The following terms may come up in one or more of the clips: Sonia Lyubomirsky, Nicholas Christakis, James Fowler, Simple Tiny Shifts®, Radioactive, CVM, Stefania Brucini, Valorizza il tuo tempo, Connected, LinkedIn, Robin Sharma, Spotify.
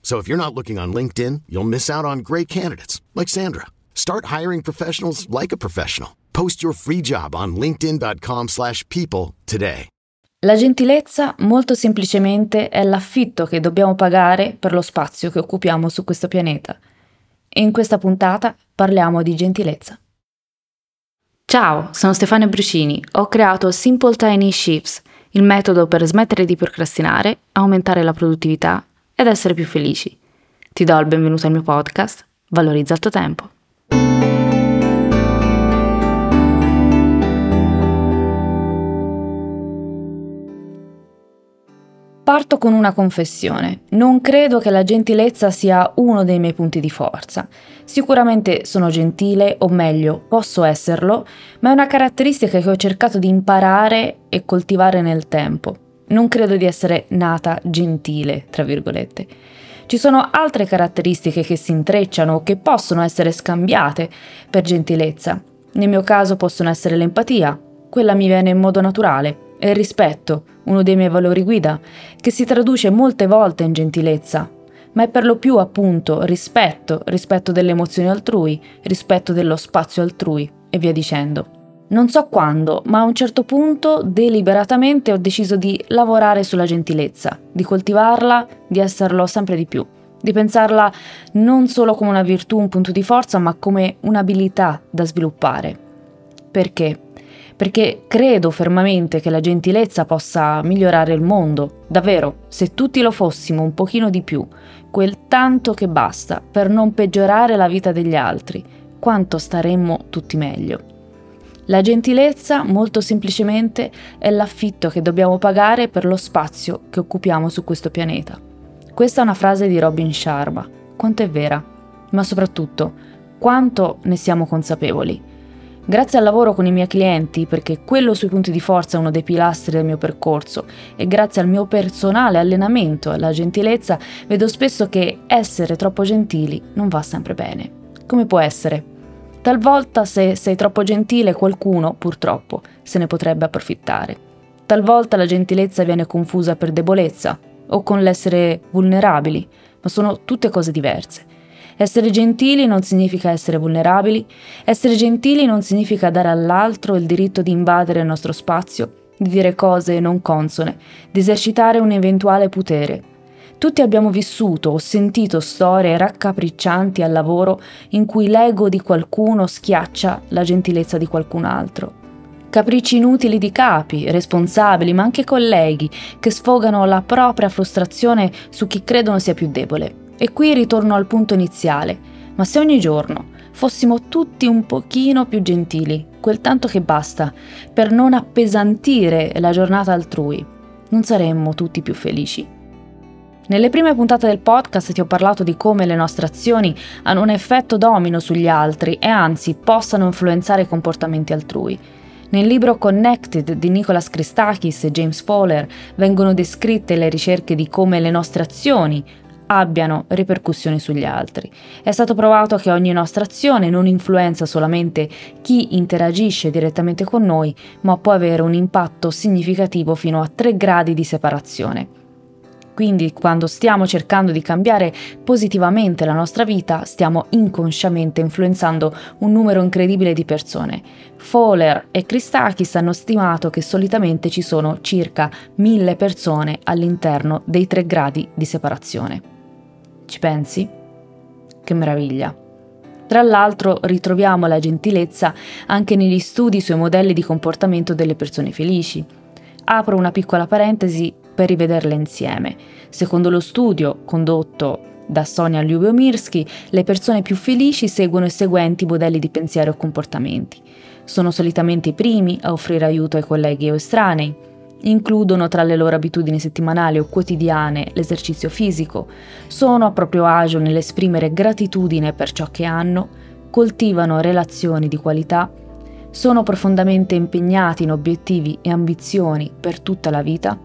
So if you're not looking on LinkedIn, you'll miss out on great candidates like Sandra. Start hiring professionals like a professional. Post your free job on linkedin.com/people today. La gentilezza, molto semplicemente, è l'affitto che dobbiamo pagare per lo spazio che occupiamo su questo pianeta. E in questa puntata parliamo di gentilezza. Ciao, sono Stefania Brucini. Ho creato Simple Tiny Shifts, il metodo per smettere di procrastinare, aumentare la produttività ed essere più felici. Ti do il benvenuto al mio podcast, Valorizza il tuo tempo. Parto con una confessione. Non credo che la gentilezza sia uno dei miei punti di forza. Sicuramente sono gentile, o meglio, posso esserlo, ma è una caratteristica che ho cercato di imparare e coltivare nel tempo. Non credo di essere nata gentile, tra virgolette. Ci sono altre caratteristiche che si intrecciano o che possono essere scambiate per gentilezza. Nel mio caso possono essere l'empatia, quella mi viene in modo naturale, e il rispetto, uno dei miei valori guida, che si traduce molte volte in gentilezza, ma è per lo più appunto rispetto delle emozioni altrui, rispetto dello spazio altrui e via dicendo. Non so quando, ma a un certo punto deliberatamente ho deciso di lavorare sulla gentilezza, di coltivarla, di esserlo sempre di più, di pensarla non solo come una virtù, un punto di forza, ma come un'abilità da sviluppare. Perché? Perché credo fermamente che la gentilezza possa migliorare il mondo, davvero, se tutti lo fossimo un pochino di più, quel tanto che basta per non peggiorare la vita degli altri, quanto staremmo tutti meglio. La gentilezza, molto semplicemente, è l'affitto che dobbiamo pagare per lo spazio che occupiamo su questo pianeta. Questa è una frase di Robin Sharma. Quanto è vera, ma soprattutto quanto ne siamo consapevoli. Grazie al lavoro con i miei clienti, perché quello sui punti di forza è uno dei pilastri del mio percorso, e grazie al mio personale allenamento alla gentilezza, vedo spesso che essere troppo gentili non va sempre bene. Come può essere? Talvolta se sei troppo gentile qualcuno, purtroppo, se ne potrebbe approfittare. Talvolta la gentilezza viene confusa per debolezza o con l'essere vulnerabili, ma sono tutte cose diverse. Essere gentili non significa essere vulnerabili, essere gentili non significa dare all'altro il diritto di invadere il nostro spazio, di dire cose non consone, di esercitare un eventuale potere. Tutti abbiamo vissuto o sentito storie raccapriccianti al lavoro in cui l'ego di qualcuno schiaccia la gentilezza di qualcun altro. Capricci inutili di capi, responsabili, ma anche colleghi che sfogano la propria frustrazione su chi credono sia più debole. E qui ritorno al punto iniziale, ma se ogni giorno fossimo tutti un pochino più gentili, quel tanto che basta, per non appesantire la giornata altrui, non saremmo tutti più felici? Nelle prime puntate del podcast ti ho parlato di come le nostre azioni hanno un effetto domino sugli altri e anzi possano influenzare i comportamenti altrui. Nel libro Connected di Nicholas Christakis e James Fowler vengono descritte le ricerche di come le nostre azioni abbiano ripercussioni sugli altri. È stato provato che ogni nostra azione non influenza solamente chi interagisce direttamente con noi, ma può avere un impatto significativo fino a 3 gradi di separazione. Quindi quando stiamo cercando di cambiare positivamente la nostra vita, stiamo inconsciamente influenzando un numero incredibile di persone. Fowler e Christakis hanno stimato che solitamente ci sono circa 1000 persone all'interno dei 3 gradi di separazione. Ci pensi? Che meraviglia! Tra l'altro ritroviamo la gentilezza anche negli studi sui modelli di comportamento delle persone felici. Apro una piccola parentesi per rivederle insieme. Secondo lo studio condotto da Sonia Lyubomirsky, le persone più felici seguono i seguenti modelli di pensiero e comportamenti. Sono solitamente i primi a offrire aiuto ai colleghi o estranei, Includono tra le loro abitudini settimanali o quotidiane l'esercizio fisico, sono a proprio agio nell'esprimere gratitudine per ciò che hanno, coltivano relazioni di qualità, sono profondamente impegnati in obiettivi e ambizioni per tutta la vita,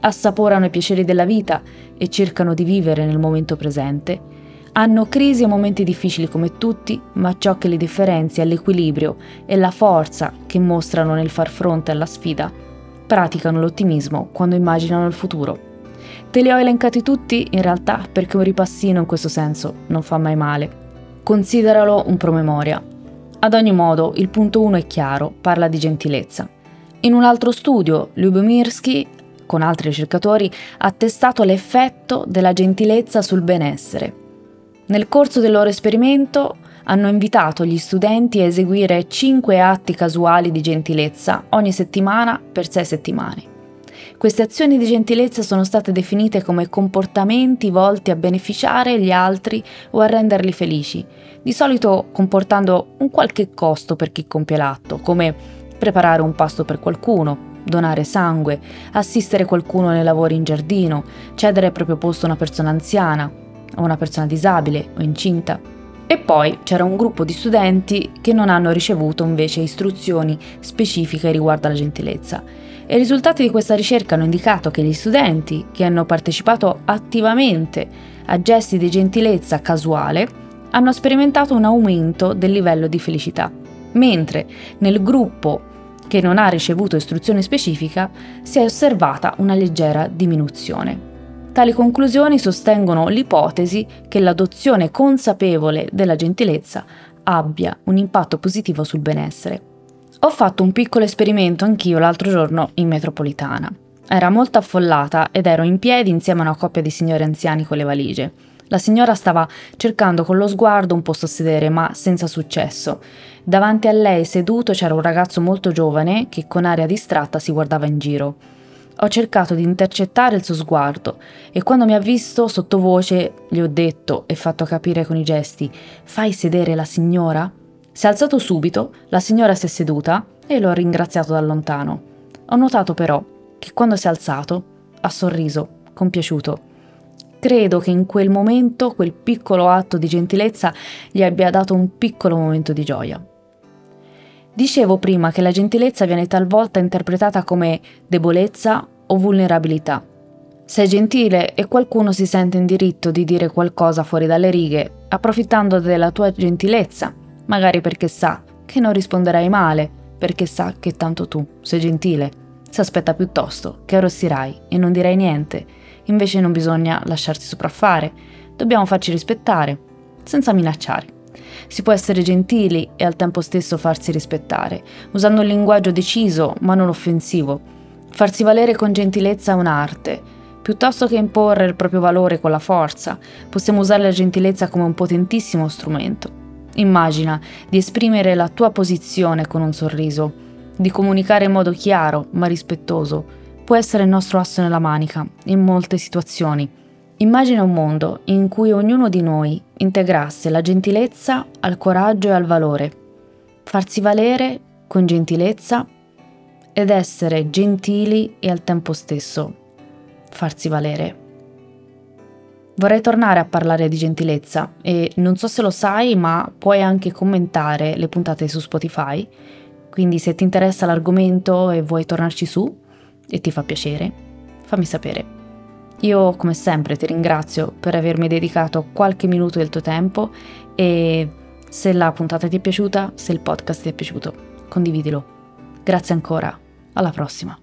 assaporano i piaceri della vita e cercano di vivere nel momento presente, hanno crisi e momenti difficili come tutti, ma ciò che li differenzia è l'equilibrio e la forza che mostrano nel far fronte alla sfida. Praticano l'ottimismo quando immaginano il futuro. Te li ho elencati tutti, in realtà, perché un ripassino in questo senso non fa mai male. Consideralo un promemoria. Ad ogni modo, il punto 1 è chiaro, parla di gentilezza. In un altro studio, Lyubomirsky, con altri ricercatori, ha testato l'effetto della gentilezza sul benessere. Nel corso del loro esperimento hanno invitato gli studenti a eseguire 5 atti casuali di gentilezza ogni settimana per 6 settimane. Queste azioni di gentilezza sono state definite come comportamenti volti a beneficiare gli altri o a renderli felici, di solito comportando un qualche costo per chi compie l'atto, come preparare un pasto per qualcuno, donare sangue, assistere qualcuno nei lavori in giardino, cedere il proprio posto a una persona anziana, o una persona disabile o incinta. E poi c'era un gruppo di studenti che non hanno ricevuto invece istruzioni specifiche riguardo alla gentilezza. E i risultati di questa ricerca hanno indicato che gli studenti che hanno partecipato attivamente a gesti di gentilezza casuale hanno sperimentato un aumento del livello di felicità, mentre nel gruppo che non ha ricevuto istruzione specifica si è osservata una leggera diminuzione. Tali conclusioni sostengono l'ipotesi che l'adozione consapevole della gentilezza abbia un impatto positivo sul benessere. Ho fatto un piccolo esperimento anch'io l'altro giorno in metropolitana. Era molto affollata ed ero in piedi insieme a una coppia di signori anziani con le valigie. La signora stava cercando con lo sguardo un posto a sedere, ma senza successo. Davanti a lei seduto c'era un ragazzo molto giovane che con aria distratta si guardava in giro. Ho cercato di intercettare il suo sguardo e quando mi ha visto sottovoce gli ho detto e fatto capire con i gesti: "Fai sedere la signora?" Si è alzato subito, la signora si è seduta e l'ho ringraziato da lontano. Ho notato però che quando si è alzato ha sorriso, compiaciuto. Credo che in quel momento quel piccolo atto di gentilezza gli abbia dato un piccolo momento di gioia. Dicevo prima che la gentilezza viene talvolta interpretata come debolezza o vulnerabilità. Sei gentile e qualcuno si sente in diritto di dire qualcosa fuori dalle righe, approfittando della tua gentilezza, magari perché sa che non risponderai male, perché sa che tanto tu sei gentile. Si aspetta piuttosto che arrossirai e non dirai niente. Invece non bisogna lasciarsi sopraffare, dobbiamo farci rispettare, senza minacciare. Si può essere gentili e al tempo stesso farsi rispettare, usando un linguaggio deciso ma non offensivo. Farsi valere con gentilezza è un'arte. Piuttosto che imporre il proprio valore con la forza, possiamo usare la gentilezza come un potentissimo strumento. Immagina di esprimere la tua posizione con un sorriso, di comunicare in modo chiaro ma rispettoso. Può essere il nostro asso nella manica, in molte situazioni. Immagina un mondo in cui ognuno di noi integrasse la gentilezza al coraggio e al valore, farsi valere con gentilezza ed essere gentili e al tempo stesso farsi valere. Vorrei tornare a parlare di gentilezza e non so se lo sai, ma puoi anche commentare le puntate su Spotify, quindi se ti interessa l'argomento e vuoi tornarci su e ti fa piacere, fammi sapere. Io, come sempre, ti ringrazio per avermi dedicato qualche minuto del tuo tempo e se la puntata ti è piaciuta, se il podcast ti è piaciuto, condividilo. Grazie ancora, alla prossima.